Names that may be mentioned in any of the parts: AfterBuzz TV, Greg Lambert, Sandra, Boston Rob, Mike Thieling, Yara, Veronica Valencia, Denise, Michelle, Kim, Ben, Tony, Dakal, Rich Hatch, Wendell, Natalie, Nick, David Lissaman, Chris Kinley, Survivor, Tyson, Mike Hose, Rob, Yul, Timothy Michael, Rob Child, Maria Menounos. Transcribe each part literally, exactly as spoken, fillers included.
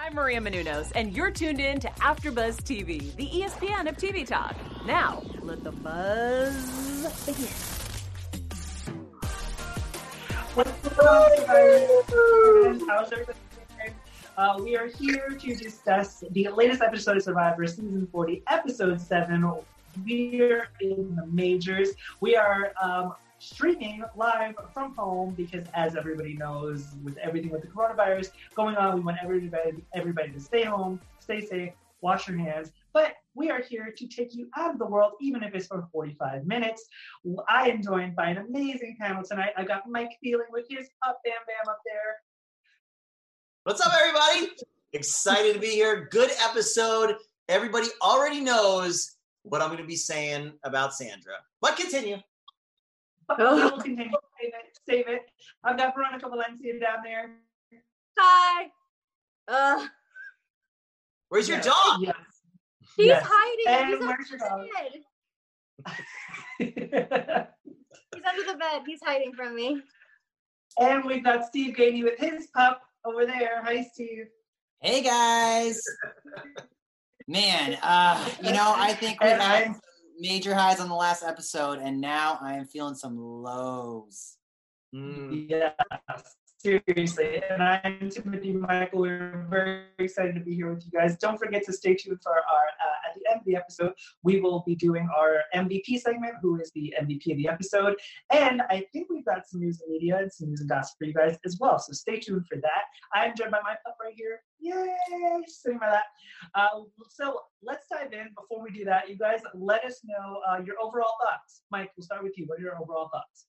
I'm Maria Menounos, and you're tuned in to AfterBuzz T V, the E S P N of T V talk. Now, let the buzz begin. What's up, everybody? How's everybody doing? Uh, we are here to discuss the latest episode of Survivor, Season forty, Episode seven. We're in the majors. We are... Um, streaming live from home because, as everybody knows, with everything with the coronavirus going on, we want everybody, everybody to stay home, stay safe, wash your hands. But we are here to take you out of the world, even if it's for forty-five minutes. I am joined by an amazing panel tonight. I got Mike Thieling with his Up Bam Bam up there. What's up, everybody? Excited to be here. Good episode. Everybody already knows what I'm going to be saying about Sandra. But continue. But we will continue to save it, save it. I've got Veronica Valencia down there. Hi. Uh, Where's yes, your dog? Yes. He's yes. hiding. And He's where's your dog? Bed. He's under the bed. He's hiding from me. And we've got Steve Ganey with his pup over there. Hi, Steve. Hey, guys. Man, uh, you know, I think we have... major highs on the last episode, and now I am feeling some lows. Mm. Yeah, seriously. And I'm Timothy Michael. We're very excited to be here with you guys. Don't forget to stay tuned for our, uh, at the end of the episode, we will be doing our M V P segment, who is the M V P of the episode. And I think we've got some news and media and some news and gossip for you guys as well. So stay tuned for that. I'm joined by my pup right here. Yay! Sitting by that. Uh, so let's dive in. Before we do that, you guys, let us know uh, your overall thoughts. Mike, we'll start with you. What are your overall thoughts?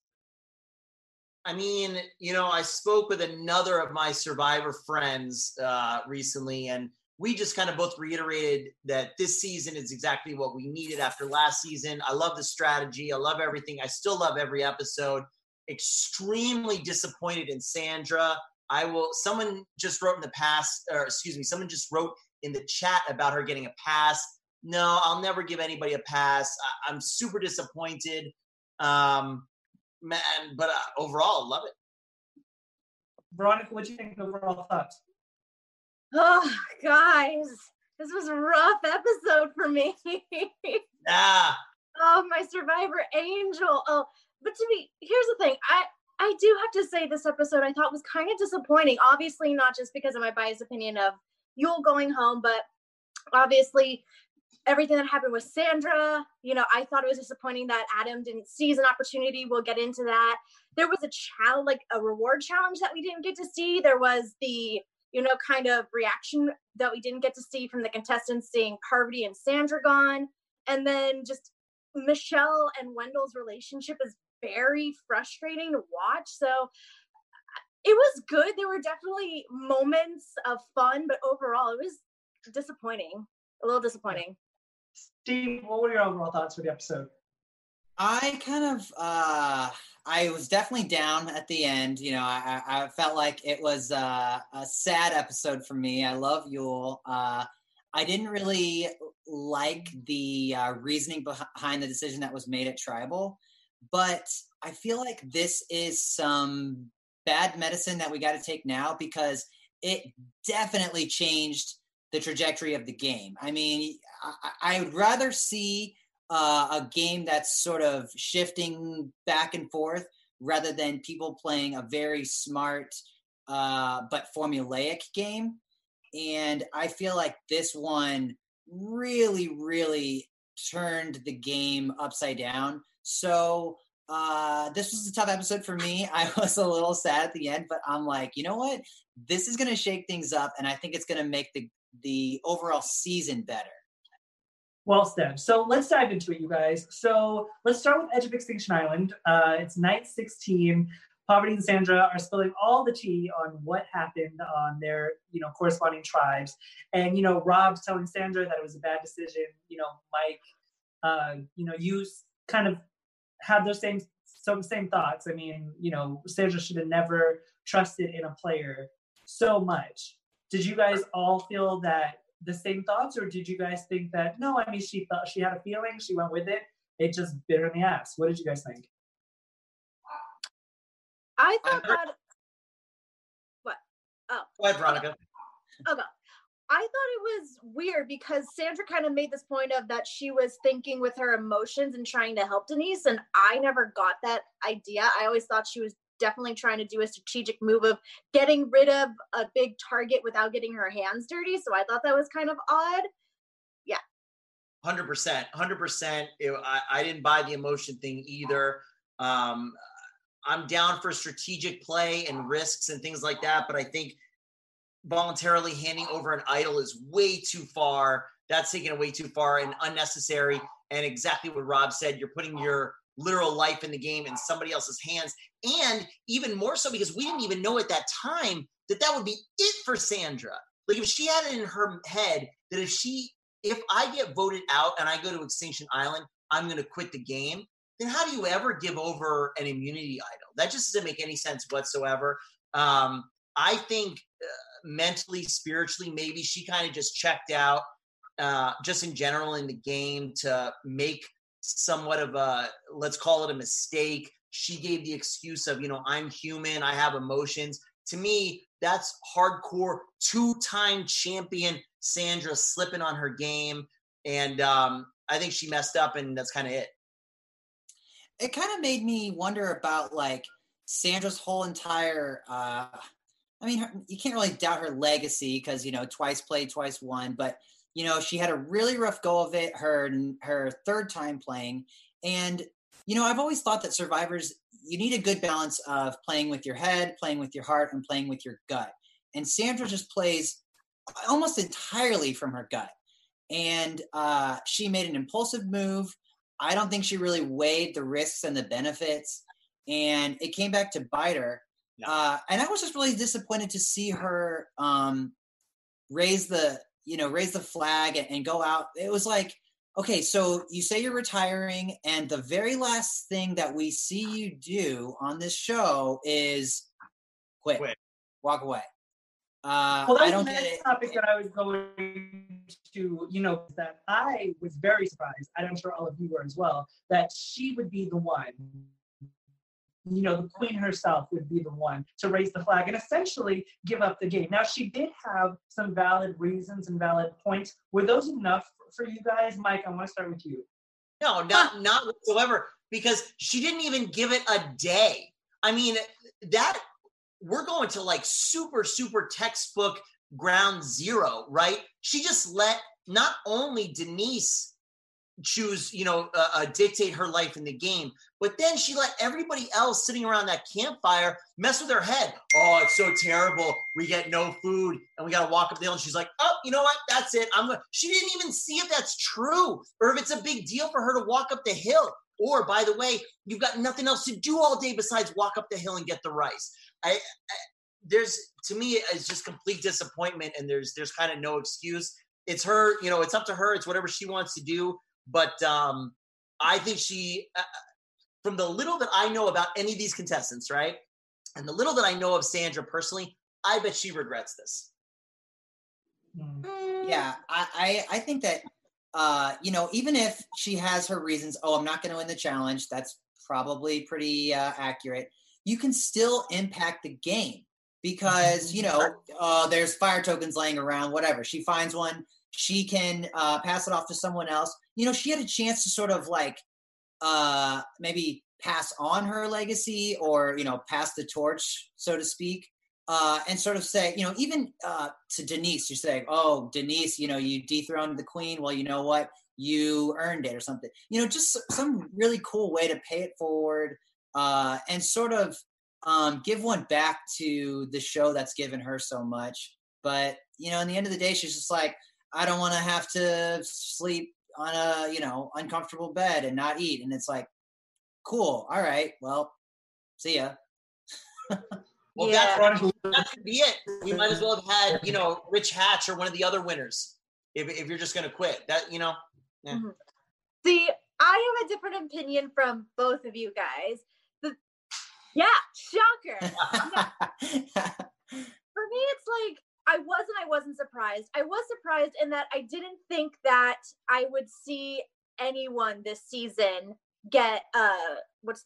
I mean, you know, I spoke with another of my Survivor friends uh, recently, and we just kind of both reiterated that this season is exactly what we needed after last season. I love the strategy. I love everything. I still love every episode. Extremely disappointed in Sandra. I will, someone just wrote in the past, or excuse me, someone just wrote in the chat about her getting a pass. No, I'll never give anybody a pass. I, I'm super disappointed. Um, man, but uh, overall, love it. Veronica, what do you think overall thoughts? Oh, guys, this was a rough episode for me. Yeah. Oh, my Survivor angel. Oh, but to me, here's the thing. I, I do have to say this episode I thought was kind of disappointing. Obviously, not just because of my biased opinion of Yul going home, but obviously everything that happened with Sandra. You know, I thought it was disappointing that Adam didn't seize an opportunity. We'll get into that. There was a challenge, like a reward challenge that we didn't get to see. There was the, you know, kind of reaction that we didn't get to see from the contestants seeing Parvati and Sandra gone. And then just Michelle and Wendell's relationship is very frustrating to watch. So it was good. There were definitely moments of fun, but overall it was disappointing. A little disappointing. Steve, what were your overall thoughts for the episode? I kind of, uh, I was definitely down at the end. You know, I, I felt like it was uh, a sad episode for me. I love Yul. Uh, I didn't really like the uh, reasoning behind the decision that was made at Tribal. But I feel like this is some bad medicine that we got to take now because it definitely changed the trajectory of the game. I mean, I, I would rather see uh, a game that's sort of shifting back and forth rather than people playing a very smart uh, but formulaic game. And I feel like this one really, really turned the game upside down. So uh, this was a tough episode for me. I was a little sad at the end, but I'm like, you know what? This is going to shake things up, and I think it's going to make the, the overall season better. Well said. So let's dive into it, you guys. So let's start with Edge of Extinction Island. Uh, it's night sixteen. Parvati and Sandra are spilling all the tea on what happened on their, you know, corresponding tribes. And, you know, Rob's telling Sandra that it was a bad decision. You know, Mike, uh, you know, you kind of have those same, some same thoughts. I mean, you know, Sandra should have never trusted in a player so much. Did you guys all feel that the same thoughts, or did you guys think that, no, I mean, she thought she had a feeling, she went with it, it just bit her in the ass? What did you guys think? I thought I heard- that, what? Oh. Go ahead, Veronica. Okay. I thought it was weird because Sandra kind of made this point of that she was thinking with her emotions and trying to help Denise, and I never got that idea. I always thought she was definitely trying to do a strategic move of getting rid of a big target without getting her hands dirty. So I thought that was kind of odd. Yeah. one hundred percent. one hundred percent. It, I, I didn't buy the emotion thing either. Um, I'm down for strategic play and risks and things like that, but I think voluntarily handing over an idol is way too far. That's taking it way too far and unnecessary. And exactly what Rob said, you're putting your literal life in the game in somebody else's hands. And even more so because we didn't even know at that time that that would be it for Sandra. Like if she had it in her head that if she, if I get voted out and I go to Extinction Island, I'm going to quit the game, then how do you ever give over an immunity idol? That just doesn't make any sense whatsoever. Um, I think uh, mentally, spiritually, maybe she kind of just checked out uh, just in general in the game to make somewhat of a, let's call it a mistake. She gave the excuse of, you know, I'm human, I have emotions. To me, that's hardcore two-time champion Sandra slipping on her game. And um, I think she messed up, and that's kind of it. It kind of made me wonder about, like, Sandra's whole entire, uh, I mean, her, you can't really doubt her legacy because, you know, twice played, twice won. But, you know, she had a really rough go of it her her third time playing. And, you know, I've always thought that Survivors, you need a good balance of playing with your head, playing with your heart, and playing with your gut. And Sandra just plays almost entirely from her gut. And uh, she made an impulsive move. I don't think she really weighed the risks and the benefits. And it came back to bite her. Yeah. Uh, and I was just really disappointed to see her um, raise the, you know, raise the flag and, and go out. It was like, okay, so you say you're retiring, and the very last thing that we see you do on this show is quit, quit. walk away. Uh, well, that's I don't the next get it. topic that I was going to, you know, that I was very surprised, and I'm sure all of you were as well, that she would be the one, you know, the queen herself would be the one to raise the flag and essentially give up the game. Now, she did have some valid reasons and valid points. Were those enough for you guys? Mike, I want to start with you. No, not, not whatsoever, because she didn't even give it a day. I mean, that... we're going to like super, super textbook ground zero, right? She just let not only Denise choose, you know, uh, uh, dictate her life in the game, but then she let everybody else sitting around that campfire mess with her head. Oh, it's so terrible. We get no food and we got to walk up the hill. And she's like, oh, you know what? That's it. I'm gonna. She didn't even see if that's true or if it's a big deal for her to walk up the hill. Or, by the way, you've got nothing else to do all day besides walk up the hill and get the rice. I, I there's to me, it's just complete disappointment, and there's there's kind of no excuse. It's her, you know. It's up to her. It's whatever she wants to do. But um, I think she, uh, from the little that I know about any of these contestants, right, and the little that I know of Sandra personally, I bet she regrets this. Yeah, I I, I think that. Uh, you know, even if she has her reasons, oh, I'm not going to win the challenge, that's probably pretty uh, accurate, you can still impact the game because, you know, uh, there's fire tokens laying around, whatever. She finds one, she can uh, pass it off to someone else. You know, she had a chance to sort of like uh, maybe pass on her legacy or, you know, pass the torch, so to speak. Uh, and sort of say, you know, even uh, to Denise, you're saying, oh, Denise, you know, you dethroned the queen. Well, you know what? You earned it or something. You know, just some really cool way to pay it forward uh, and sort of um, give one back to the show that's given her so much. But, you know, in the end of the day, she's just like, I don't want to have to sleep on a, you know, uncomfortable bed and not eat. And it's like, cool. All right. Well, see ya. Well, yeah. that's that could be it. We might as well have had, you know, Rich Hatch or one of the other winners. If if you're just going to quit, that you know. Yeah. Mm-hmm. See, I have a different opinion from both of you guys. The, yeah, shocker. For me, it's like I wasn't. I wasn't surprised. I was surprised in that I didn't think that I would see anyone this season get uh what's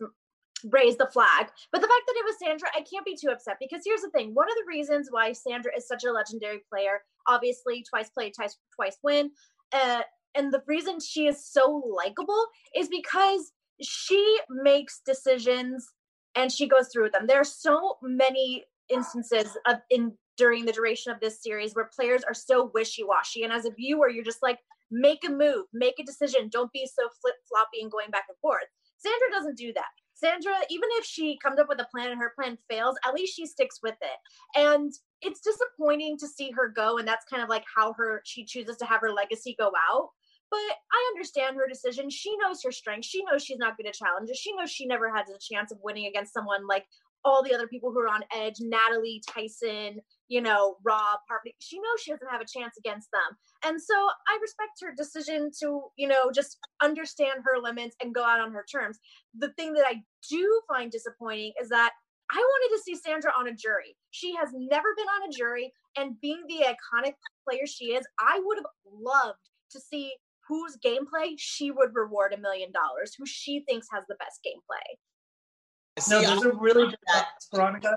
raise the flag. But the fact that it was Sandra, I can't be too upset, because here's the thing. One of the reasons why Sandra is such a legendary player, obviously twice play, twice, twice win. Uh, and the reason she is so likable is because she makes decisions and she goes through them. There are so many instances of in during the duration of this series where players are so wishy-washy. And as a viewer, you're just like, make a move, make a decision. Don't be so flip-floppy and going back and forth. Sandra doesn't do that. Sandra, even if she comes up with a plan and her plan fails, at least she sticks with it. And it's disappointing to see her go. And that's kind of like how her she chooses to have her legacy go out. But I understand her decision. She knows her strength. She knows she's not good at challenges. She knows she never has a chance of winning against someone like all the other people who are on Edge, Natalie, Tyson, you know, Rob, Parvati. She knows she doesn't have a chance against them. And so I respect her decision to, you know, just understand her limits and go out on her terms. The thing that I do find disappointing is that I wanted to see Sandra on a jury. She has never been on a jury, and being the iconic player she is, I would have loved to see whose gameplay she would reward a million dollars, who she thinks has the best gameplay. No, those are really good thoughts, Veronica.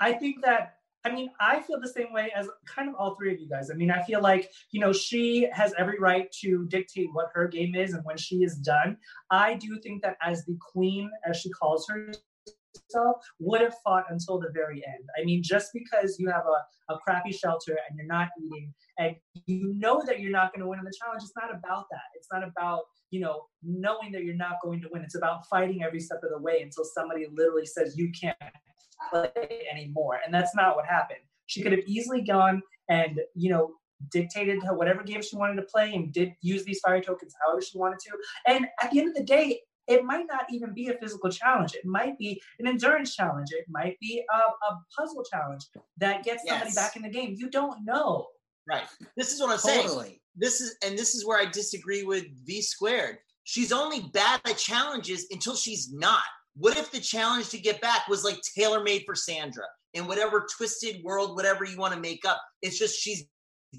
I think that, I mean, I feel the same way as kind of all three of you guys. I mean, I feel like, you know, she has every right to dictate what her game is and when she is done. I do think that as the queen, as she calls herself, would have fought until the very end. I mean, just because you have a, a crappy shelter and you're not eating and you know that you're not going to win in the challenge, it's not about that. It's not about, you know, knowing that you're not going to win. It's about fighting every step of the way until somebody literally says you can't play anymore. And that's not what happened. She could have easily gone and, you know, dictated to whatever game she wanted to play and did use these fire tokens however she wanted to. And at the end of the day, it might not even be a physical challenge. It might be an endurance challenge. It might be a, a puzzle challenge that gets somebody yes. back in the game. You don't know. Right. This is what I'm totally. saying. This is, and this is where I disagree with V squared. She's only bad at challenges until she's not. What if the challenge to get back was like tailor-made for Sandra in whatever twisted world, whatever you want to make up? It's just she's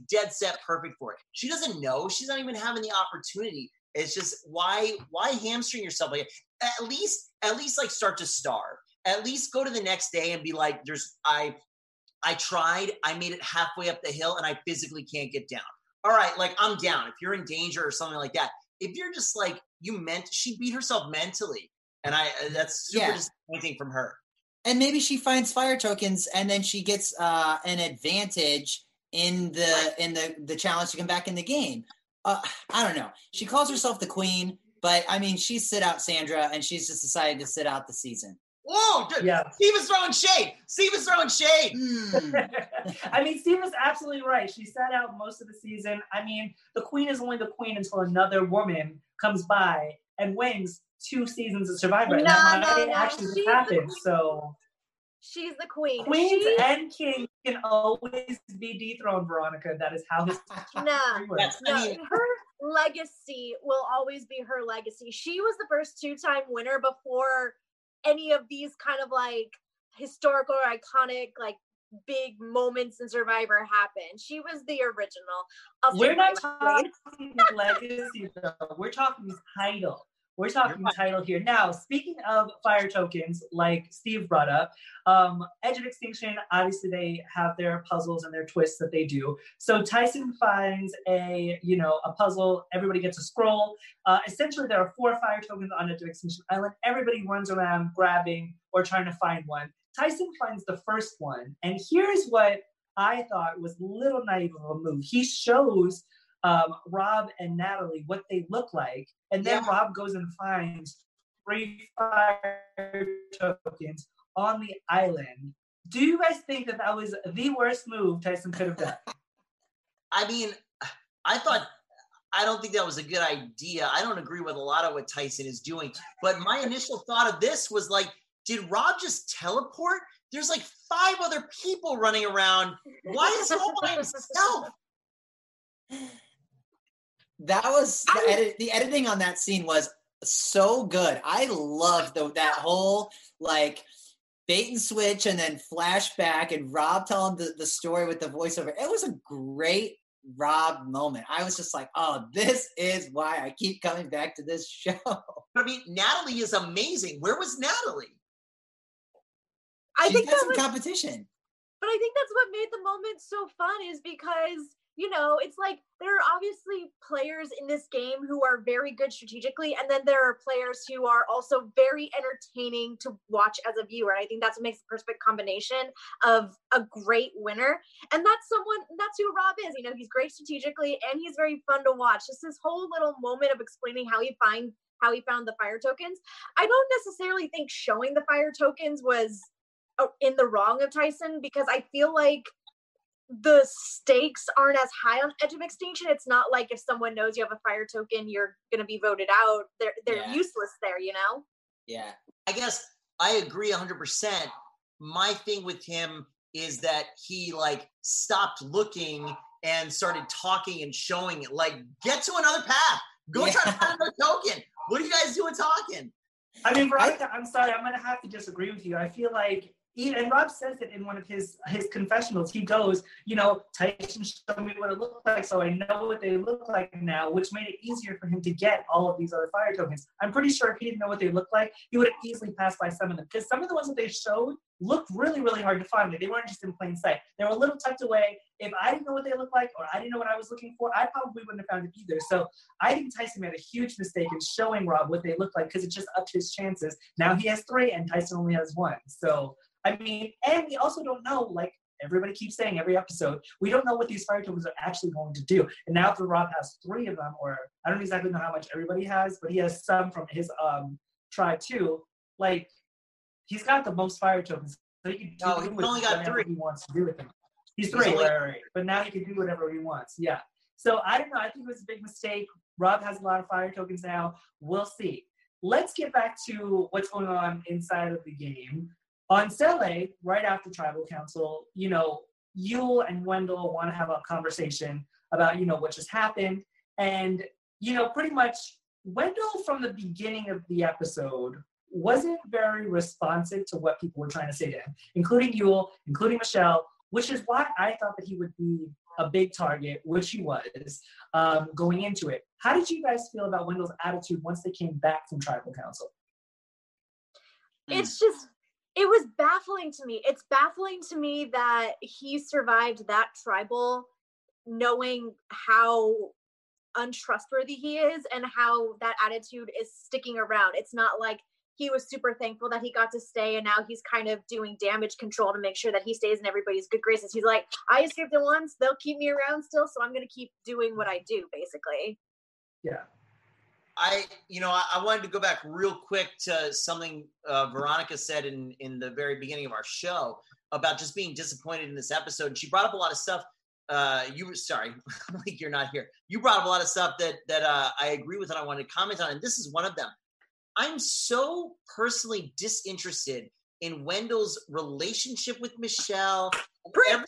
dead set perfect for it. She doesn't know. She's not even having the opportunity. It's just why why hamstring yourself? Like, at least at least like start to starve. At least go to the next day and be like, there's I I tried. I made it halfway up the hill and I physically can't get down. All right, like I'm down. If you're in danger or something like that, if you're just like you meant, she beat herself mentally, and I uh, that's super yeah. disappointing from her. And maybe she finds fire tokens, and then she gets uh, an advantage in the right. in the, the challenge to come back in the game. Uh, I don't know. She calls herself the queen, but I mean, she sit out Sandra, and she's just decided to sit out the season. Whoa! Yeah. Steve is throwing shade. Steve is throwing shade. Mm. I mean, Steve is absolutely right. She sat out most of the season. I mean, the queen is only the queen until another woman comes by and wins two seasons of Survivor. No, and that no, might no. actually happen. So she's the queen. Queens she's... and kings can always be dethroned, Veronica. That is how this no, works. No, I mean, her legacy will always be her legacy. She was the first two-time winner before any of these kind of like historical or iconic like big moments in Survivor happened. She was the original. We're not talking legacy though. We're talking title. We're talking title here. Now, speaking of fire tokens, like Steve brought up, um, Edge of Extinction, obviously they have their puzzles and their twists that they do. So Tyson finds a, you know, a puzzle. Everybody gets a scroll. Uh, essentially, there are four fire tokens on Edge of Extinction Island. Everybody runs around grabbing or trying to find one. Tyson finds the first one. And here's what I thought was a little naive of a move. He shows Um, Rob and Natalie what they look like, and then yeah. Rob goes and finds three fire tokens on the island. Do you guys think that that was the worst move Tyson could have done? I mean, I thought I don't think that was a good idea. I don't agree with a lot of what Tyson is doing, but my initial thought of this was like, Did Rob just teleport? There's like five other people running around. Why is he all by himself? That was, the, I, edit, the editing on that scene was so good. I loved the, that whole like bait and switch and then flashback and Rob telling the, the story with the voiceover. It was a great Rob moment. I was just like, oh, this is why I keep coming back to this show. I mean, Natalie is amazing. Where was Natalie? I she think that's was, competition. But I think that's what made the moment so fun is because, you know, it's like there are obviously players in this game who are very good strategically, and then there are players who are also very entertaining to watch as a viewer. And I think that's what makes the perfect combination of a great winner. And that's someone, that's who Rob is. You know, he's great strategically and he's very fun to watch. Just this whole little moment of explaining how he find how he found the fire tokens. I don't necessarily think showing the fire tokens was in the wrong of Tyson, because I feel like the stakes aren't as high on Edge of Extinction. It's not like if someone knows you have a fire token, you're going to be voted out. They're they're yeah. useless there, you know? Yeah. I guess I agree one hundred percent. My thing with him is that he, like, stopped looking and started talking and showing it. Like, get to another path. Go yeah. try to find another token. What are you guys doing talking? I mean, Veronica, I'm sorry. I'm going to have to disagree with you. I feel like He, and Rob says it in one of his, his confessionals. He goes, you know, Tyson showed me what it looked like, so I know what they look like now, which made it easier for him to get all of these other fire tokens. I'm pretty sure if he didn't know what they looked like, he would have easily passed by some of them, because some of the ones that they showed looked really, really hard to find. They weren't just in plain sight. They were a little tucked away. If I didn't know what they looked like, or I didn't know what I was looking for, I probably wouldn't have found it either. So I think Tyson made a huge mistake in showing Rob what they looked like, because it just upped his chances. Now he has three and Tyson only has one. So, I mean, and we also don't know, like everybody keeps saying every episode, we don't know what these fire tokens are actually going to do. And now if Rob has three of them, or I don't exactly know how much everybody has, but he has some from his um, tribe too, like, he's got the most fire tokens. So he can do oh, he's only got three. He wants to do with them. He's three, he's right, right. But now he can do whatever he wants. Yeah. So I don't know. I think it was a big mistake. Rob has a lot of fire tokens now. We'll see. Let's get back to what's going on inside of the game. On Sele, right after Tribal Council, you know, Yul and Wendell want to have a conversation about, you know, what just happened. And, you know, pretty much Wendell from the beginning of the episode wasn't very responsive to what people were trying to say to him, including Yul, including Michelle, which is why I thought that he would be a big target, which he was, um, going into it. How did you guys feel about Wendell's attitude once they came back from Tribal Council? It's just, it was baffling to me. It's baffling to me that he survived that tribal knowing how untrustworthy he is and how that attitude is sticking around. It's not like he was super thankful that he got to stay, and now he's kind of doing damage control to make sure that he stays in everybody's good graces. He's like, I escaped it once, they'll keep me around still, so I'm going to keep doing what I do, basically. Yeah. I, you know, I, I wanted to go back real quick to something uh, Veronica said in, in the very beginning of our show about just being disappointed in this episode. And she brought up a lot of stuff. Uh, you were, sorry, like you're not here. You brought up a lot of stuff that, that uh, I agree with and I wanted to comment on, and this is one of them. I'm so personally disinterested in Wendell's relationship with Michelle, every,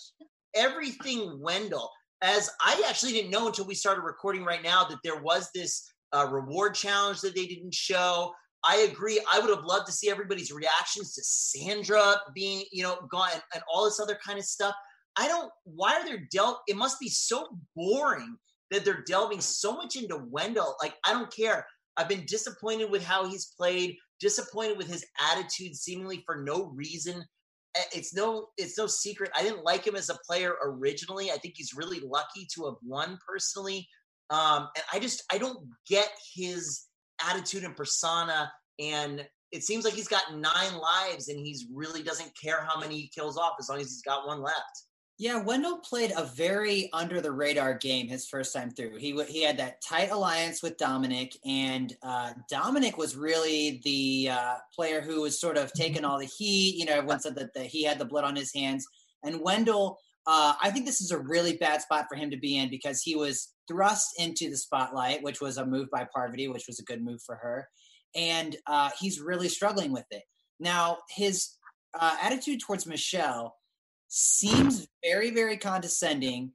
everything Wendell, as I actually didn't know until we started recording right now that there was this uh, reward challenge that they didn't show. I agree. I would have loved to see everybody's reactions to Sandra being, you know, gone and, and all this other kind of stuff. I don't, why are they dealt? It must be so boring that they're delving so much into Wendell. Like, I don't care. I've been disappointed with how he's played, disappointed with his attitude seemingly for no reason. It's no it's no secret. I didn't like him as a player originally. I think he's really lucky to have won personally. Um, and I just, I don't get his attitude and persona. And it seems like he's got nine lives and he's really doesn't care how many he kills off as long as he's got one left. Yeah, Wendell played a very under-the-radar game his first time through. He w- he had that tight alliance with Dominic, and uh, Dominic was really the uh, player who was sort of taking all the heat. You know, everyone said that the, he had the blood on his hands. And Wendell, uh, I think this is a really bad spot for him to be in because he was thrust into the spotlight, which was a move by Parvati, which was a good move for her. And uh, he's really struggling with it. Now, his uh, attitude towards Michelle seems very, very condescending,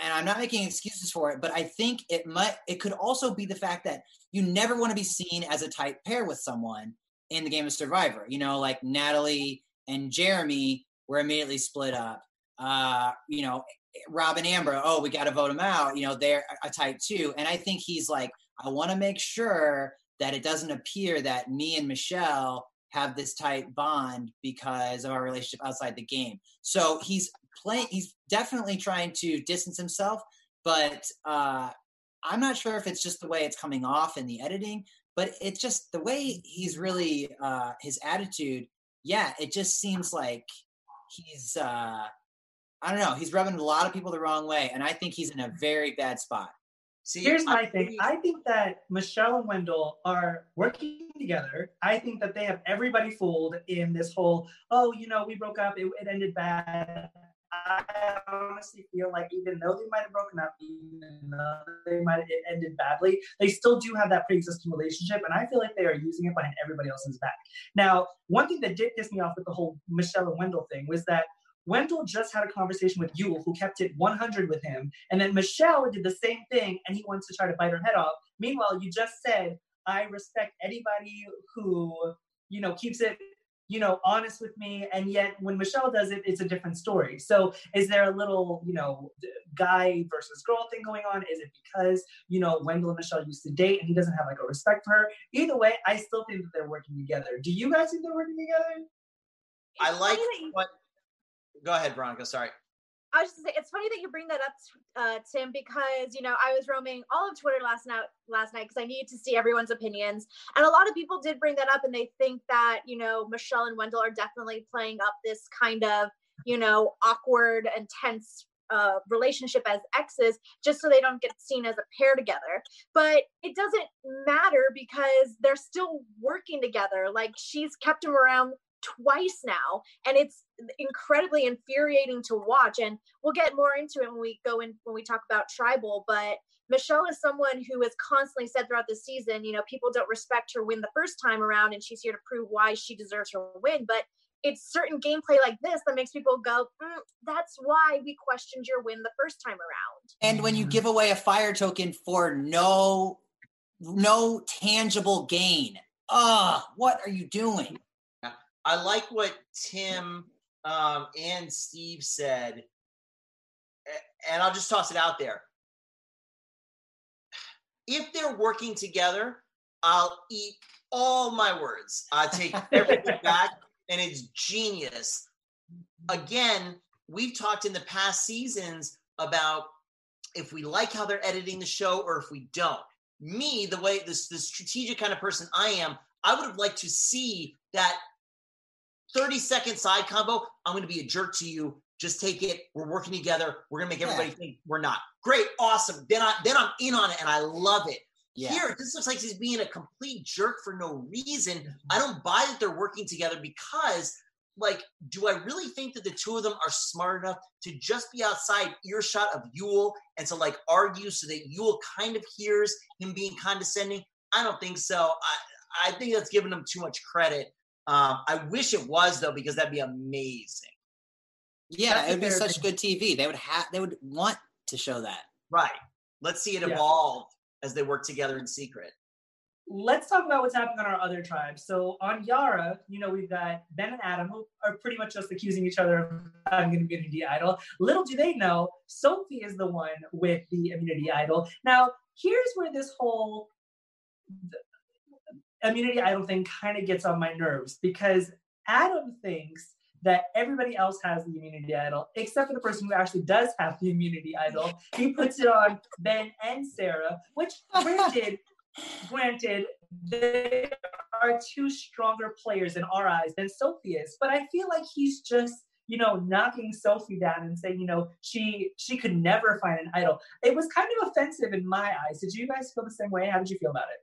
and I'm not making excuses for it, but I think it might, it could also be the fact that you never want to be seen as a type pair with someone in the game of Survivor. You know, like Natalie and Jeremy were immediately split up. Uh, you know, Rob and Amber, oh, we got to vote them out. You know, they're a type two. And I think he's like, I want to make sure that it doesn't appear that me and Michelle have this tight bond because of our relationship outside the game. So he's playing, he's definitely trying to distance himself, but uh, I'm not sure if it's just the way it's coming off in the editing, but it's just the way he's really, uh, his attitude. Yeah. It just seems like he's, uh, I don't know. He's rubbing a lot of people the wrong way. And I think he's in a very bad spot. See, here's my I, thing. I think that Michelle and Wendell are working together. I think that they have everybody fooled in this whole, oh, you know, we broke up, it, it ended bad. I honestly feel like even though they might have broken up, even though they might have ended badly, they still do have that pre-existing relationship, and I feel like they are using it behind everybody else's back. Now, one thing that did piss me off with the whole Michelle and Wendell thing was that Wendell just had a conversation with Yul, who kept it one hundred with him, and then Michelle did the same thing, and he wants to try to bite her head off. Meanwhile, you just said, I respect anybody who, you know, keeps it, you know, honest with me, and yet when Michelle does it, it's a different story. So is there a little, you know, guy versus girl thing going on? Is it because, you know, Wendell and Michelle used to date, and he doesn't have, like, a respect for her? Either way, I still think that they're working together. Do you guys think they're working together? It's I like what... Go ahead, Veronica. Sorry. I was just going to say, it's funny that you bring that up, uh, Tim, because, you know, I was roaming all of Twitter last night last night because I needed to see everyone's opinions. And a lot of people did bring that up, and they think that, you know, Michelle and Wendell are definitely playing up this kind of, you know, awkward and tense uh, relationship as exes just so they don't get seen as a pair together. But it doesn't matter because they're still working together. Like, she's kept him around twice now, and it's incredibly infuriating to watch, and we'll get more into it when we go in when we talk about tribal. But Michelle is someone who has constantly said throughout the season, you know, people don't respect her win the first time around, and she's here to prove why she deserves her win. But it's certain gameplay like this that makes people go, mm, that's why we questioned your win the first time around. And when you give away a fire token for no no tangible gain, ah uh, what are you doing? I like what Tim um, and Steve said, and I'll just toss it out there. If they're working together, I'll eat all my words. I take everything back, and it's genius. Again, we've talked in the past seasons about if we like how they're editing the show or if we don't. Me, the way this the strategic kind of person I am, I would have liked to see that thirty second side combo. I'm going to be a jerk to you. Just take it. We're working together. We're going to make everybody yeah. think we're not. Great. Awesome. Then, I, then I'm in on it, and I love it. Yeah. Here, this looks like he's being a complete jerk for no reason. I don't buy that they're working together because, like, do I really think that the two of them are smart enough to just be outside earshot of Yul and to, like, argue so that Yul kind of hears him being condescending? I don't think so. I, I think that's giving them too much credit. Um, I wish it was, though, because that'd be amazing. Yeah, it would be such good T V. They would have, they would want to show that. Right. Let's see it evolve yeah. as they work together in secret. Let's talk about what's happening on our other tribes. So on Yara, you know, we've got Ben and Adam, who are pretty much just accusing each other of having an immunity idol. Little do they know, Sophie is the one with the immunity idol. Now, here's where this whole... Th- immunity idol thing kind of gets on my nerves, because Adam thinks that everybody else has the immunity idol except for the person who actually does have the immunity idol. He puts it on Ben and Sarah, which granted, granted, they are two stronger players in our eyes than Sophie is. But I feel like he's just, you know, knocking Sophie down and saying, you know, she she could never find an idol. It was kind of offensive in my eyes. Did you guys feel the same way? How did you feel about it?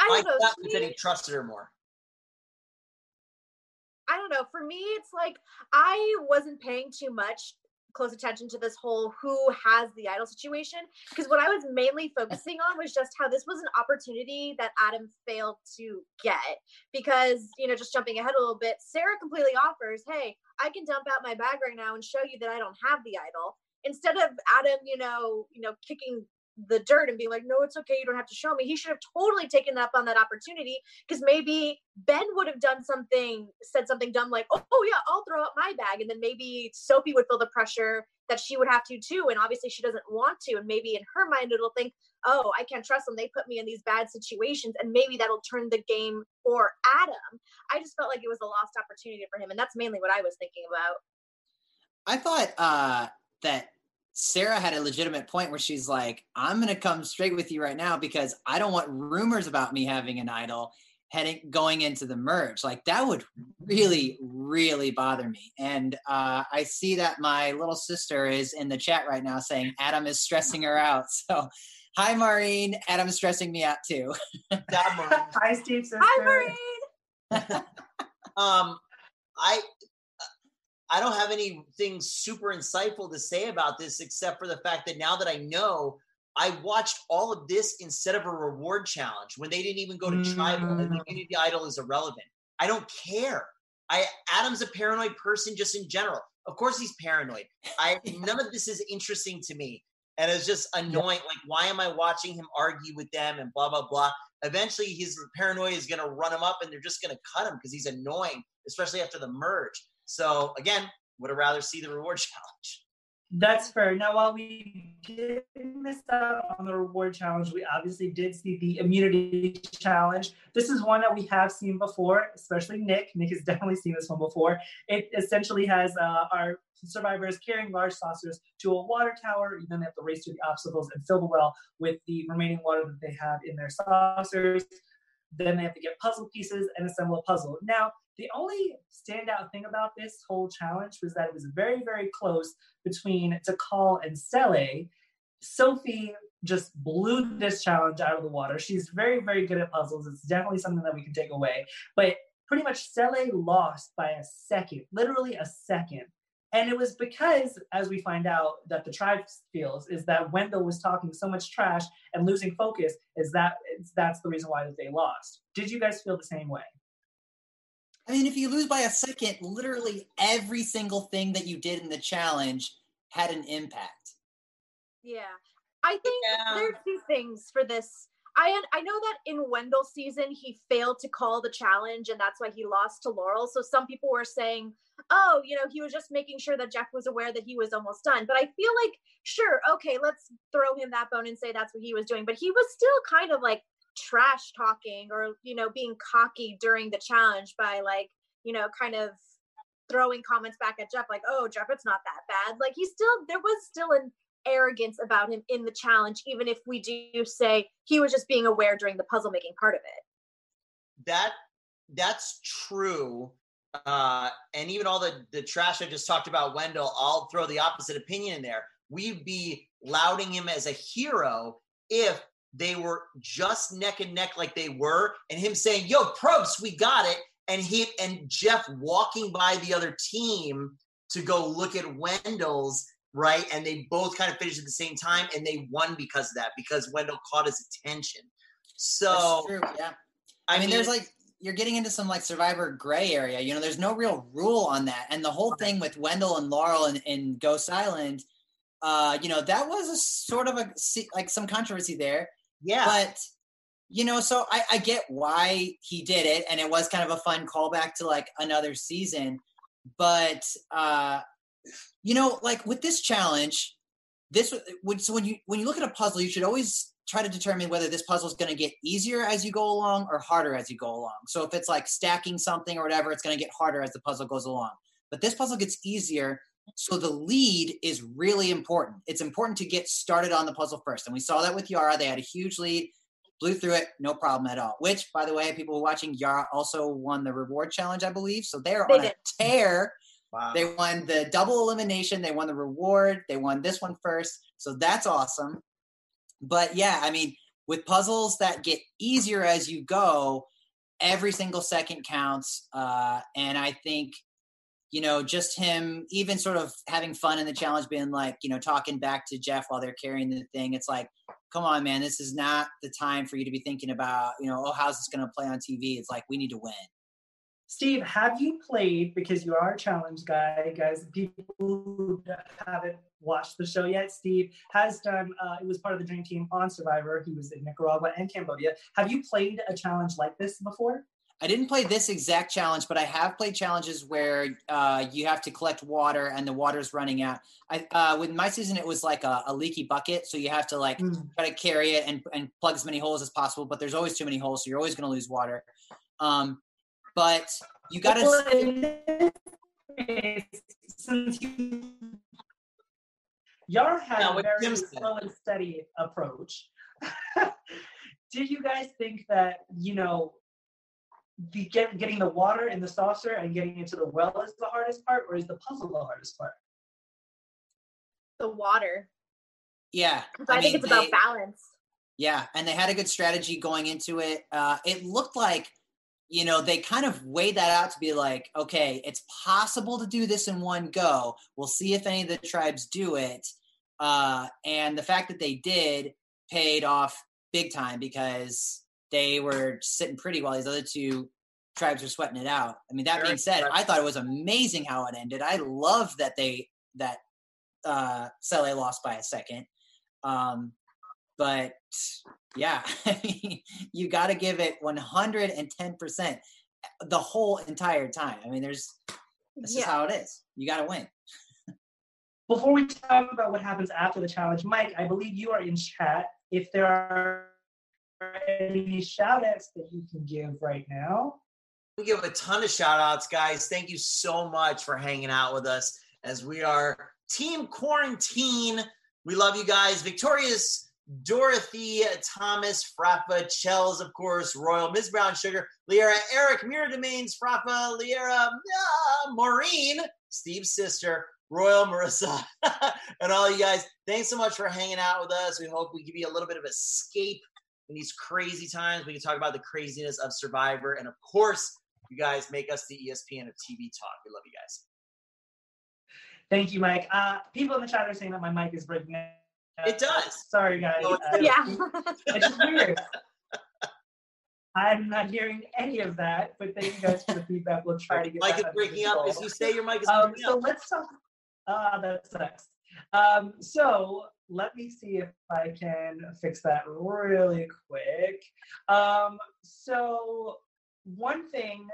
I don't know. She, that he trusted her more. I don't know. For me, it's like I wasn't paying too much close attention to this whole who has the idol situation, because what I was mainly focusing on was just how this was an opportunity that Adam failed to get, because, you know, just jumping ahead a little bit, Sarah completely offers, hey, I can dump out my bag right now and show you that I don't have the idol, instead of Adam, you know, you know, kicking the dirt and being like, no, it's okay, you don't have to show me. He should have totally taken up on that opportunity, because maybe Ben would have done something, said something dumb like, oh, oh yeah, I'll throw out my bag. And then maybe Sophie would feel the pressure that she would have to too. And obviously she doesn't want to. And maybe in her mind, it'll think, oh, I can't trust them. They put me in these bad situations. And maybe that'll turn the game for Adam. I just felt like it was a lost opportunity for him. And that's mainly what I was thinking about. I thought uh, that Sarah had a legitimate point where she's like, I'm going to come straight with you right now because I don't want rumors about me having an idol heading going into the merge. Like, that would really, really bother me. And uh, I see that my little sister is in the chat right now saying Adam is stressing her out. So hi, Maureen. Adam's stressing me out too. Hi, Steve. Sister. Hi, Maureen. um, I... I don't have anything super insightful to say about this, except for the fact that now that I know, I watched all of this instead of a reward challenge when they didn't even go to mm. tribal, and the community idol is irrelevant. I don't care. I Adam's a paranoid person just in general. Of course he's paranoid. I yeah. None of this is interesting to me. And it's just annoying. Yeah. Like, why am I watching him argue with them and blah, blah, blah. Eventually his paranoia is going to run him up and they're just going to cut him because he's annoying, especially after the merge. So again, would have rather see the reward challenge. That's fair. Now, while we did miss out on the reward challenge, we obviously did see the immunity challenge. This is one that we have seen before, especially Nick. Nick has definitely seen this one before. It essentially has uh, our survivors carrying large saucers to a water tower, and then they have to race through the obstacles and fill the well with the remaining water that they have in their saucers. Then they have to get puzzle pieces and assemble a puzzle. Now, the only standout thing about this whole challenge was that it was very, very close between Dakal and Sele. Sophie just blew this challenge out of the water. She's very, very good at puzzles. It's definitely something that we can take away. But pretty much Sele lost by a second, literally a second. And it was because, as we find out, that the tribe feels is that Wendell was talking so much trash and losing focus is that is that's the reason why they lost. Did you guys feel the same way? I mean, if you lose by a second, literally every single thing that you did in the challenge had an impact. Yeah. I think yeah. there are two things for this. I I know that in Wendell's season, he failed to call the challenge, and that's why he lost to Laurel. So some people were saying, oh, you know, he was just making sure that Jeff was aware that he was almost done. But I feel like, sure, okay, let's throw him that bone and say that's what he was doing. But he was still kind of like trash talking or, you know, being cocky during the challenge by like, you know, kind of throwing comments back at Jeff like, oh, Jeff, it's not that bad. Like he still, there was still an arrogance about him in the challenge, even if we do say he was just being aware during the puzzle making part of it. That that's true. Uh, and even all the, the trash I just talked about, Wendell, I'll throw the opposite opinion in there. We'd be lauding him as a hero if they were just neck and neck like they were, and him saying, yo, probs, we got it. And he and Jeff walking by the other team to go look at Wendell's, right? And they both kind of finished at the same time, and they won because of that, because Wendell caught his attention. So, that's true, yeah. I, I mean, mean, there's like, you're getting into some like Survivor gray area. You know, there's no real rule on that. And the whole thing with Wendell and Laurel and, and Ghost Island, uh, you know, that was a sort of a, like some controversy there. Yeah. But, you know, so I, I get why he did it. And it was kind of a fun callback to like another season. But, uh, you know, like with this challenge, this would, so when you, when you look at a puzzle, you should always try to determine whether this puzzle is going to get easier as you go along or harder as you go along. So if it's like stacking something or whatever, it's going to get harder as the puzzle goes along. But this puzzle gets easier. So the lead is really important. It's important to get started on the puzzle first. And we saw that with Yara. They had a huge lead, blew through it, no problem at all. Which, by the way, people watching, Yara also won the reward challenge, I believe. So they're they on did. a tear. Wow. They won the double elimination. They won the reward. They won this one first. So that's awesome. But yeah, I mean, with puzzles that get easier as you go, every single second counts. Uh, and I think you know, just him even sort of having fun in the challenge, being like, you know, talking back to Jeff while they're carrying the thing. It's like, come on, man, this is not the time for you to be thinking about, you know, oh, how's this going to play on T V? It's like, we need to win. Steve, have you played, because you are a challenge guy, guys, people who haven't watched the show yet, Steve has done, uh, it was part of the Dream Team on Survivor. He was in Nicaragua and Cambodia. Have you played a challenge like this before? I didn't play this exact challenge, but I have played challenges where uh, you have to collect water and the water's running out. I, uh, with my season, it was like a, a leaky bucket. So you have to like mm. try to carry it and, and plug as many holes as possible, but there's always too many holes. So you're always going to lose water. Um, but you got to... Since you... Yara had no, a very slow and steady approach. Did you guys think that, you know, The get, getting the water in the saucer and getting into the well is the hardest part, or is the puzzle the hardest part? The water. Yeah. I, I think mean, it's they, about balance. Yeah, and they had a good strategy going into it. Uh, it looked like, you know, they kind of weighed that out to be like, okay, it's possible to do this in one go. We'll see if any of the tribes do it. Uh, and the fact that they did paid off big time, because they were sitting pretty while these other two tribes were sweating it out. I mean, that being said, I thought it was amazing how it ended. I love that they that uh, Sele lost by a second. Um, but, yeah, you got to give it one hundred ten percent the whole entire time. I mean, there's that's yeah. just how it is. You got to win. Before we talk about what happens after the challenge, Mike, I believe you are in chat. If there are any shout outs that you can give right now? We give a ton of shout outs, guys. Thank you so much for hanging out with us as we are Team Quarantine. We love you guys. Victorious Dorothy, Thomas, Frappa, Chels, of course, Royal, Miz Brown Sugar, Liera, Eric, Mira Domains, Frappa, Liera, uh, Maureen, Steve's sister, Royal, Marissa, and all you guys. Thanks so much for hanging out with us. We hope we give you a little bit of escape in these crazy times. We can talk about the craziness of Survivor. And of course, you guys make us the E S P N of T V talk. We love you guys. Thank you, Mike. Uh, people in the chat are saying that my mic is breaking up. It does. Sorry, guys. No, it's uh, yeah. It's weird. I'm not hearing any of that, but thank you guys for the feedback. We'll try to get mic that. Mic is breaking up. As you say, your mic is um, breaking so up. So let's talk. Ah, uh, that sucks. Um, so, let me see if I can fix that really quick. Um, so one thing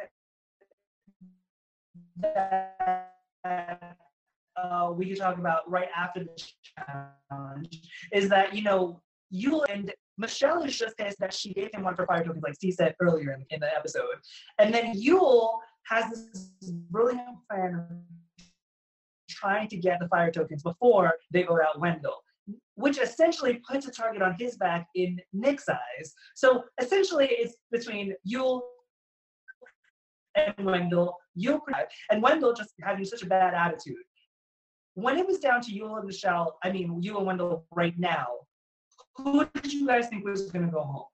that uh, we can talk about right after the challenge is that, you know, Yul and Michelle is just pissed that she gave him one for fire tokens, like Steve said earlier in, in the episode. And then Yul has this brilliant plan trying to get the fire tokens before they vote out Wendell, which essentially puts a target on his back in Nick's eyes. So essentially it's between Yul and Wendell, Yul and Wendell just having such a bad attitude. When it was down to Yul and Michelle, I mean, Yul and Wendell right now, who did you guys think was going to go home?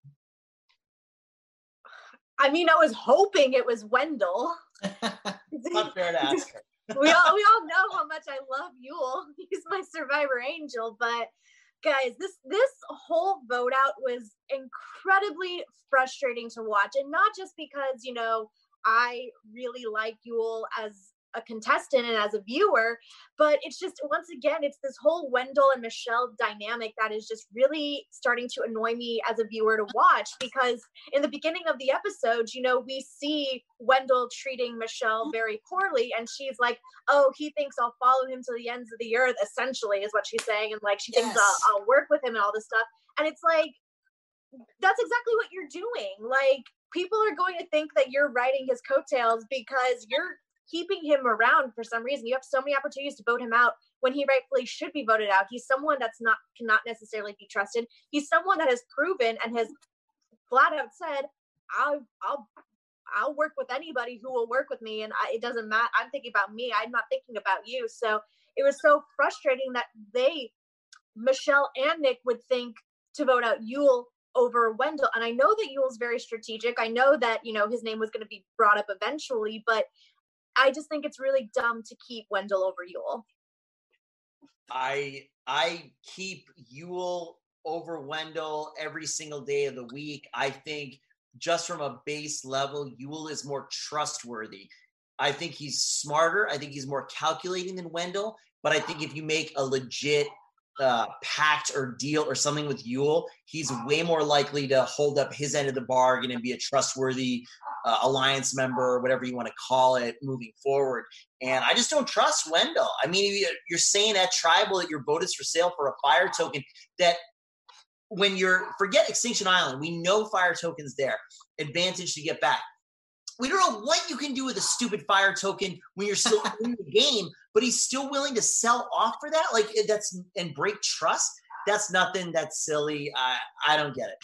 I mean, I was hoping it was Wendell. Not fair to ask her. we all we all know how much I love Yul. He's my Survivor angel. But guys, this this whole vote out was incredibly frustrating to watch, and not just because, you know, I really like Yul as a contestant and as a viewer, but it's just, once again, it's this whole Wendell and Michelle dynamic that is just really starting to annoy me as a viewer to watch, because in the beginning of the episode, you know, we see Wendell treating Michelle very poorly, and she's like, oh, he thinks I'll follow him to the ends of the earth, essentially is what she's saying, and like she yes. thinks I'll, I'll work with him and all this stuff. And it's like, that's exactly what you're doing. Like, people are going to think that you're riding his coattails because you're keeping him around for some reason. You have so many opportunities to vote him out when he rightfully should be voted out. He's someone that's not cannot necessarily be trusted. He's someone that has proven and has flat out said, I'll I'll I'll work with anybody who will work with me, and I, it doesn't matter. I'm thinking about me. I'm not thinking about you. So it was so frustrating that they, Michelle and Nick, would think to vote out Yul over Wendell. And I know that Yul's very strategic. I know that, you know, his name was going to be brought up eventually, but I just think it's really dumb to keep Wendell over Yul. I I keep Yul over Wendell every single day of the week. I think just from a base level, Yul is more trustworthy. I think he's smarter. I think he's more calculating than Wendell. But I think if you make a legit uh, pact or deal or something with Yul, he's way more likely to hold up his end of the bargain and be a trustworthy uh, alliance member or whatever you want to call it moving forward. And I just don't trust Wendell. I mean, you're saying at Tribal that your vote is for sale for a fire token that when you're – forget Extinction Island. We know fire tokens there. Advantage to get back. We don't know what you can do with a stupid fire token when you're still in the game, but he's still willing to sell off for that? Like, that's and break trust? That's nothing. That's silly. I, I don't get it.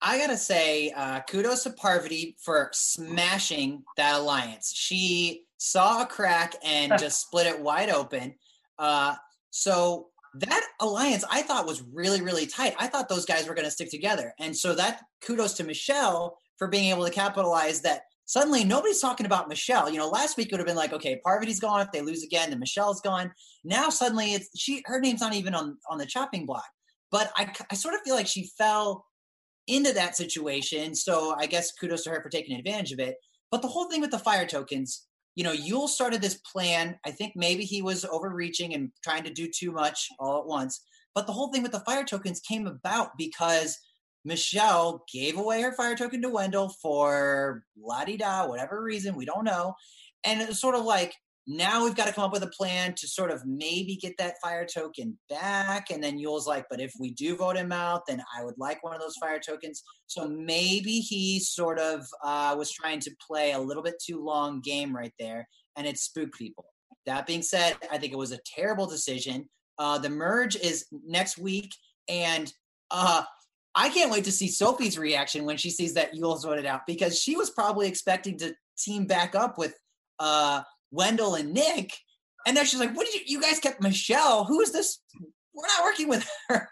I got to say, uh, kudos to Parvati for smashing that alliance. She saw a crack and just split it wide open. Uh, so that alliance I thought was really, really tight. I thought those guys were going to stick together. And so that kudos to Michelle for being able to capitalize that. Suddenly, nobody's talking about Michelle. You know, last week it would have been like, okay, Parvati's gone. If they lose again, then Michelle's gone. Now, suddenly, it's she. Her name's not even on, on the chopping block. But I, I sort of feel like she fell into that situation. So I guess kudos to her for taking advantage of it. But the whole thing with the fire tokens, you know, Yul started this plan. I think maybe he was overreaching and trying to do too much all at once. But the whole thing with the fire tokens came about because Michelle gave away her fire token to Wendell for la-di-da, whatever reason, we don't know. And it was sort of like, now we've got to come up with a plan to sort of maybe get that fire token back. And then Yul's like, but if we do vote him out, then I would like one of those fire tokens. So maybe he sort of uh, was trying to play a little bit too long game right there, and it spooked people. That being said, I think it was a terrible decision. Uh, the merge is next week, and uh, I can't wait to see Sophie's reaction when she sees that Yul's voted out, because she was probably expecting to team back up with uh, Wendell and Nick. And then she's like, what did you, you guys kept Michelle? Who is this? We're not working with her.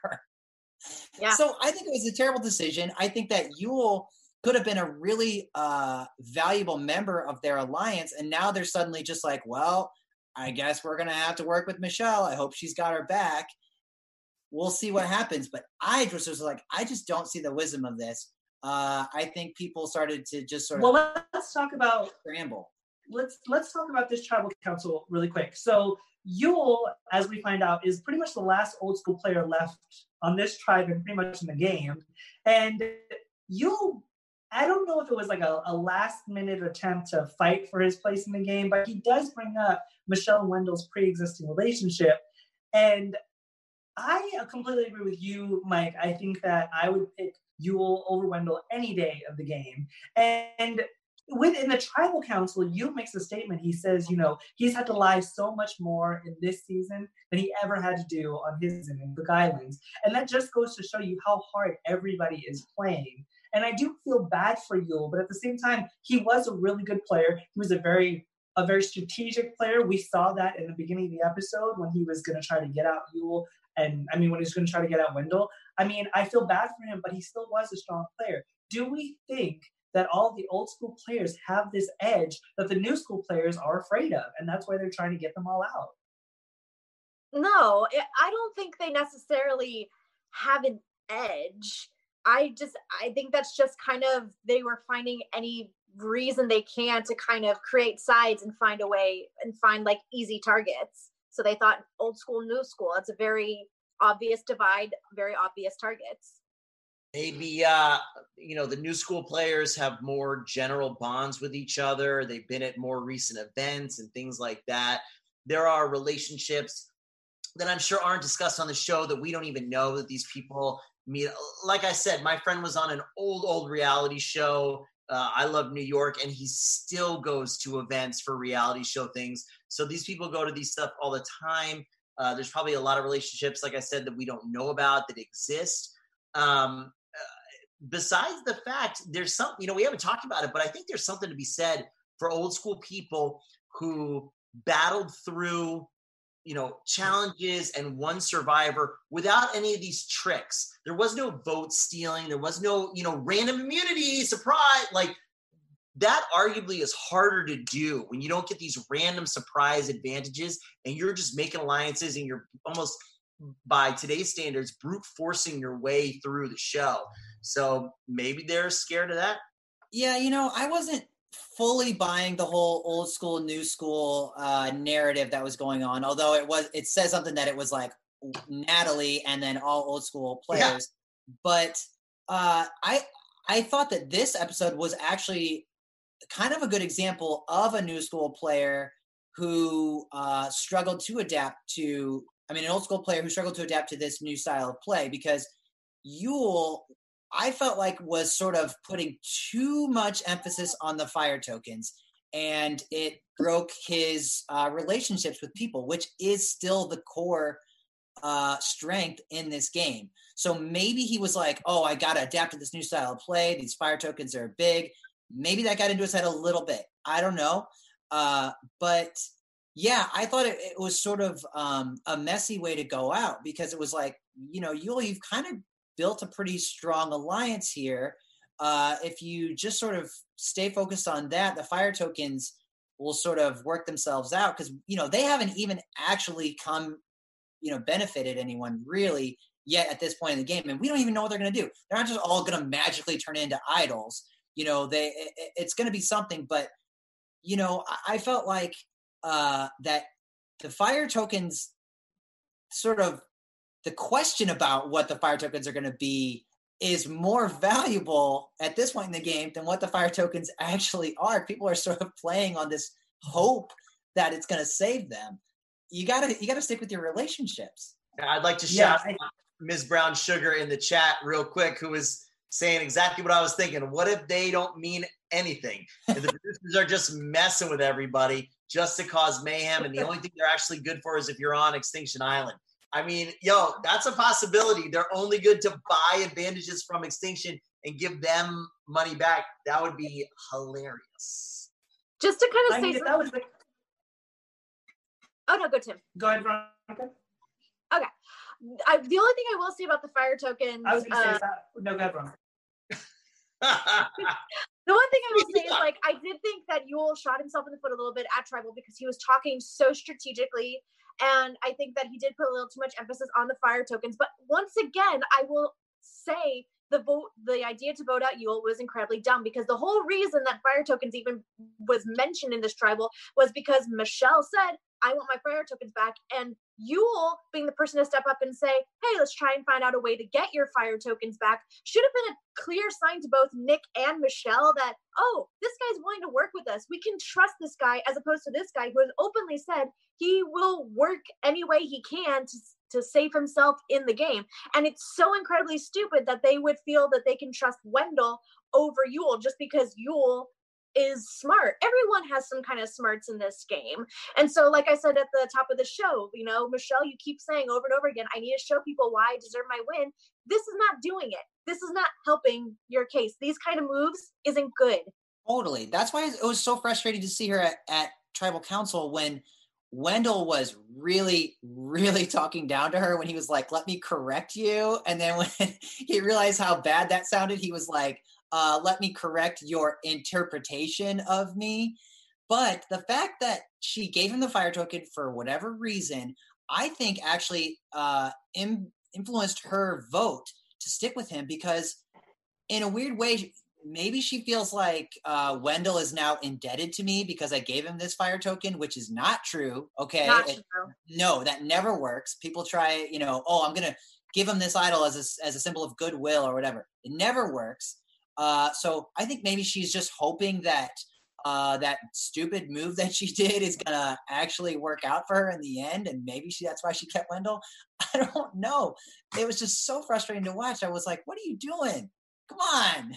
Yeah. So I think it was a terrible decision. I think that Yul could have been a really uh, valuable member of their alliance. And now they're suddenly just like, well, I guess we're going to have to work with Michelle. I hope she's got her back. We'll see what happens. But I just was like, I just don't see the wisdom of this. Uh, I think people started to just sort of... Well, let's talk about... Scramble. Let's let's talk about this tribal council really quick. So Yul, as we find out, is pretty much the last old school player left on this tribe and pretty much in the game. And Yul, I don't know if it was like a, a last minute attempt to fight for his place in the game, but he does bring up Michelle and Wendell's pre-existing relationship. And I completely agree with you, Mike. I think that I would pick Yul over Wendell any day of the game. And within the tribal council, Yul makes a statement. He says, you know, he's had to lie so much more in this season than he ever had to do on his end in the Islands. And that just goes to show you how hard everybody is playing. And I do feel bad for Yul, but at the same time, he was a really good player. He was a very... a very strategic player. We saw that in the beginning of the episode when he was going to try to get out Yul. And I mean, when he was going to try to get out Wendell. I mean, I feel bad for him, but he still was a strong player. Do we think that all the old school players have this edge that the new school players are afraid of? And that's why they're trying to get them all out. No, I don't think they necessarily have an edge. I just, I think that's just kind of, they were finding any reason they can to kind of create sides and find a way and find like easy targets. So they thought old school, new school. It's a very obvious divide, very obvious targets. Maybe, uh, you know, the new school players have more general bonds with each other. They've been at more recent events and things like that. There are relationships that I'm sure aren't discussed on the show that we don't even know that these people meet. Like I said, my friend was on an old, old reality show. Uh, I Love New York, and he still goes to events for reality show things. So these people go to these stuff all the time. Uh, there's probably a lot of relationships, like I said, that we don't know about that exist. Um, uh, besides the fact, there's some, you know, we haven't talked about it, but I think there's something to be said for old school people who battled through, you know, challenges and one Survivor without any of these tricks. There was no vote stealing. There was no, you know, random immunity, surprise. Like that arguably is harder to do when you don't get these random surprise advantages and you're just making alliances and you're almost, by today's standards, brute forcing your way through the show. So maybe they're scared of that. Yeah, you know, I wasn't fully buying the whole old school, new school uh, narrative that was going on, although it was, it says something that it was like Natalie and then all old school players. Yeah. But uh, I I thought that this episode was actually kind of a good example of a new school player who uh, struggled to adapt to, I mean, an old school player who struggled to adapt to this new style of play, because Yul, I felt like, was sort of putting too much emphasis on the fire tokens, and it broke his uh, relationships with people, which is still the core uh, strength in this game. So maybe he was like, oh, I got to adapt to this new style of play. These fire tokens are big. Maybe that got into his head a little bit. I don't know. Uh, but yeah, I thought it, it was sort of um, a messy way to go out, because it was like, you know, Yul, you've kind of built a pretty strong alliance here. Uh, if you just sort of stay focused on that, the fire tokens will sort of work themselves out, because, you know, they haven't even actually come, you know, benefited anyone really yet at this point in the game. And we don't even know what they're going to do. They're not just all going to magically turn into idols. You know, they it, it's going to be something. But, you know, I, I felt like uh, that the fire tokens sort of, the question about what the fire tokens are going to be is more valuable at this point in the game than what the fire tokens actually are. People are sort of playing on this hope that it's going to save them. You gotta, you gotta stick with your relationships. I'd like to shout yeah. out Miz Brown Sugar in the chat real quick, who was saying exactly what I was thinking. What if they don't mean anything? If the producers are just messing with everybody just to cause mayhem, and the only thing they're actually good for is if you're on Extinction Island. I mean, yo, that's a possibility. They're only good to buy advantages from Extinction and give them money back. That would be hilarious. Just to kind of I say mean, that was the... Oh, no, go, Tim. Go ahead, Veronica. Okay. I, the only thing I will say about the fire tokens... I was going to uh, say that. No, go ahead, Veronica. The one thing I will say is, like, I did think that Yul shot himself in the foot a little bit at Tribal, because he was talking so strategically, and I think that he did put a little too much emphasis on the fire tokens. But once again, I will say the vote, the idea to vote out Yul was incredibly dumb, because the whole reason that fire tokens even was mentioned in this Tribal was because Michelle said, I want my fire tokens back. And Yul, being the person to step up and say, hey, let's try and find out a way to get your fire tokens back, should have been a clear sign to both Nick and Michelle that, oh, this guy's willing to work with us. We can trust this guy, as opposed to this guy who has openly said he will work any way he can to, to save himself in the game. And it's so incredibly stupid that they would feel that they can trust Wendell over Yul just because Yul is smart. Everyone has some kind of smarts in this game. And so, like I said at the top of the show, you know, Michelle, you keep saying over and over again, I need to show people why I deserve my win. This is not doing it. This is not helping your case. These kind of moves isn't good. Totally. That's why it was so frustrating to see her at, at Tribal Council when Wendell was really, really talking down to her, when he was like, let me correct you. And then when he realized how bad that sounded, he was like, Uh, let me correct your interpretation of me. But the fact that she gave him the fire token for whatever reason, I think actually uh, im- influenced her vote to stick with him, because in a weird way, maybe she feels like uh, Wendell is now indebted to me because I gave him this fire token, which is not true. Okay. Not true. It, no, that never works. People try, you know, oh, I'm going to give him this idol as a, as a symbol of goodwill or whatever. It never works. Uh, so I think maybe she's just hoping that uh, that stupid move that she did is going to actually work out for her in the end. And maybe she, that's why she kept Wendell. I don't know. It was just so frustrating to watch. I was like, what are you doing? Come on.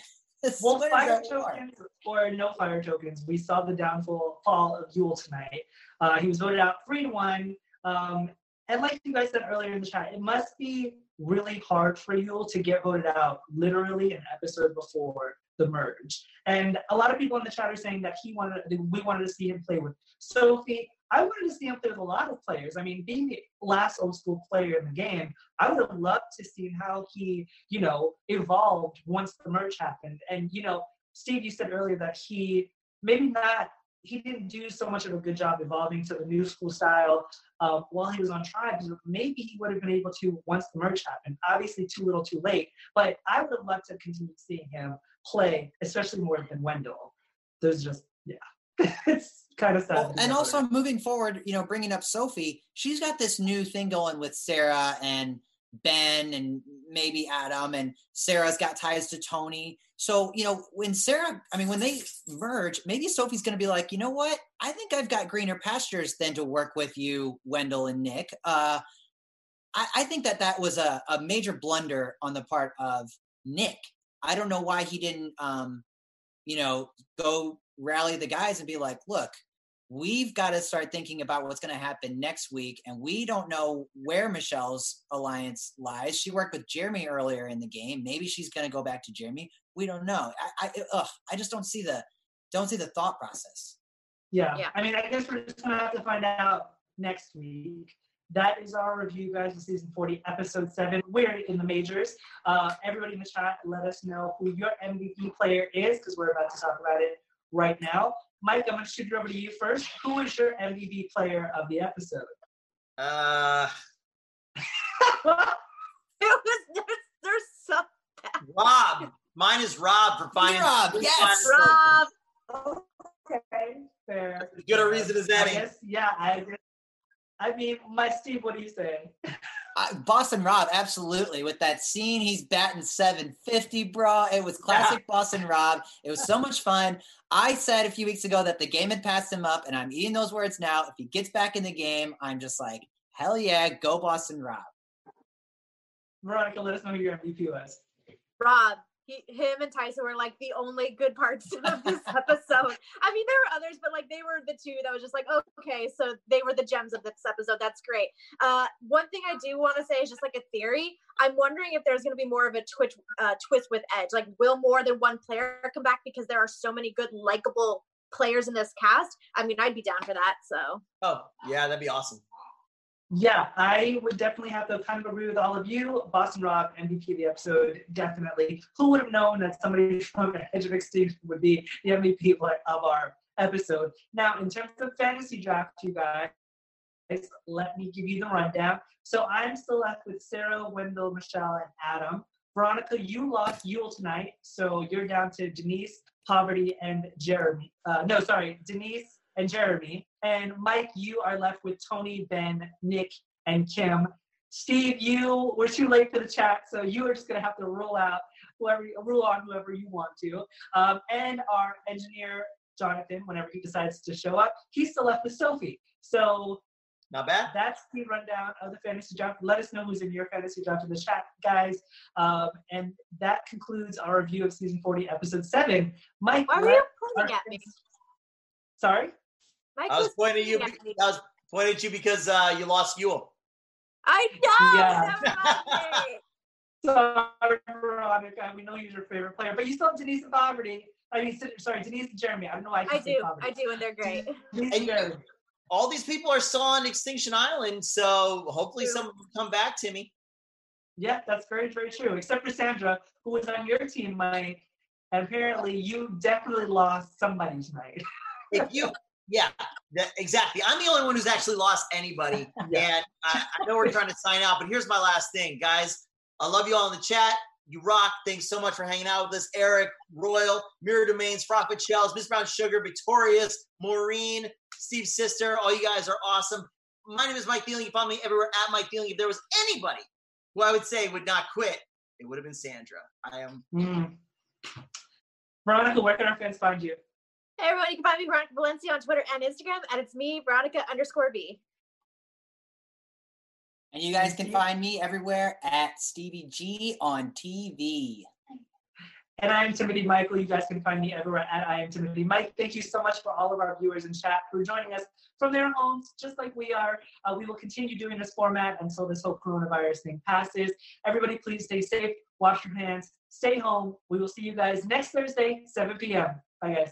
Well, fire tokens or no fire tokens, we saw the downfall fall of Yul tonight. Uh, he was voted out three to one. Um, and like you guys said earlier in the chat, it must be really hard for Yul to get voted out literally an episode before the merge. And a lot of people in the chat are saying that he wanted, we wanted to see him play with Sophie. I wanted to see him play with a lot of players. I mean, being the last old school player in the game, I would have loved to see how he, you know, evolved once the merge happened. And, you know, Steve, you said earlier that he maybe not, he didn't do so much of a good job evolving to the new school style uh, while he was on Tribe. Maybe he would have been able to once the merge happened. Obviously, too little, too late. But I would have loved to continue seeing him play, especially more than Wendell. There's just, yeah. It's kind of sad. Well, and also moving forward, you know, bringing up Sophie, she's got this new thing going with Sarah and Ben and maybe Adam, and Sarah's got ties to Tony. So, you know, when Sarah, I mean, when they merge, maybe Sophie's going to be like, you know what? I think I've got greener pastures than to work with you, Wendell and Nick. Uh, I, I think that that was a, a major blunder on the part of Nick. I don't know why he didn't, um, you know, go rally the guys and be like, look, we've got to start thinking about what's going to happen next week, and we don't know where Michelle's alliance lies. She worked with Jeremy earlier in the game. Maybe she's going to go back to Jeremy. We don't know. I, I, ugh, I just don't see the, don't see the thought process. Yeah. yeah, I mean, I guess we're just going to have to find out next week. That is our review, guys, for season forty, episode seven. We're in the majors. Uh, everybody in the chat, let us know who your M V P player is, because we're about to talk about it right now. Mike, I'm going to shoot it over to you first. Who is your M V P player of the episode? Uh, it was there's, there's so bad. Rob. Mine is Rob for finance. Rob, yes, Rob. Rob. Okay, fair. As good a reason as any. I guess, yeah, I agree. I mean, my Steve, what do you say? Uh, Boston Rob, absolutely. With that scene, he's batting seven fifty, bro. It was classic yeah. Boston Rob. It was so much fun. I said a few weeks ago that the game had passed him up, and I'm eating those words now. If he gets back in the game, I'm just like, hell yeah, go Boston Rob. Veronica, let us know who your M V P was. Rob. He, him and Tyson were like the only good parts of this episode. I mean, there were others, but like they were the two that was just like, oh, okay, so they were the gems of this episode. That's great. Uh, one thing I do want to say is just like a theory. I'm wondering if there's going to be more of a twitch, uh, twist with Edge. Like, will more than one player come back? Because there are so many good, likable players in this cast. I mean, I'd be down for that. So. Oh, yeah, that'd be awesome. Yeah, I would definitely have to kind of agree with all of you. Boston Rob, M V P of the episode, definitely. Who would have known that somebody from Edge of Extinction would be the M V P of our episode? Now, in terms of fantasy draft, you guys, let me give you the rundown. So I'm still left with Sarah, Wendell, Michelle, and Adam. Veronica, you lost Yul tonight, so you're down to Denise, Parvati, and Jeremy. Uh, no, sorry, Denise and Jeremy. And Mike, you are left with Tony, Ben, Nick, and Kim. Steve, you were too late for the chat, so you are just going to have to rule out whoever, rule on whoever you want to. Um, and our engineer, Jonathan, whenever he decides to show up, he's still left with Sophie. So not bad. That's the rundown of the fantasy draft. Let us know who's in your fantasy draft in the chat, guys. Um, and that concludes our review of season forty, episode seven. Mike, why are you pointing at me? Sorry? Mike I was, was pointing at you. Be- I was pointing at you because uh, you lost Yul. I know. Yeah. Sorry, Veronica. We know he's your favorite player, but you still have Denise and Poverty. I mean, sorry, Denise and Jeremy. I don't know why. I, I do. Poverty. I do, and they're great. And you, all these people are still on Extinction Island, so hopefully some will come back, Timmy. Yeah, that's very, very true. Except for Sandra, who was on your team, Mike. And apparently, you definitely lost somebody tonight. If you. Yeah, that, exactly. I'm the only one who's actually lost anybody. Yeah. And I, I know we're trying to sign out, but here's my last thing, guys. I love you all in the chat. You rock. Thanks so much for hanging out with us. Eric, Royal, Mirror Domains, Frappa Shells, Miss Brown Sugar, Victorious, Maureen, Steve's sister. All you guys are awesome. My name is Mike Thieling. You follow me everywhere at Mike Thieling. If there was anybody who I would say would not quit, it would have been Sandra. I am. Mm. Veronica, where can our fans find you? Hey, everyone, you can find me, Veronica Valencia, on Twitter and Instagram, and it's me, Veronica underscore B. And you guys can find me everywhere at Stevie G on T V. And I am Timothy Michael. You guys can find me everywhere at I am Timothy Mike. Thank you so much for all of our viewers in chat who are joining us from their homes, just like we are. Uh, we will continue doing this format until this whole coronavirus thing passes. Everybody, please stay safe, wash your hands, stay home. We will see you guys next Thursday, seven p.m. Bye, guys.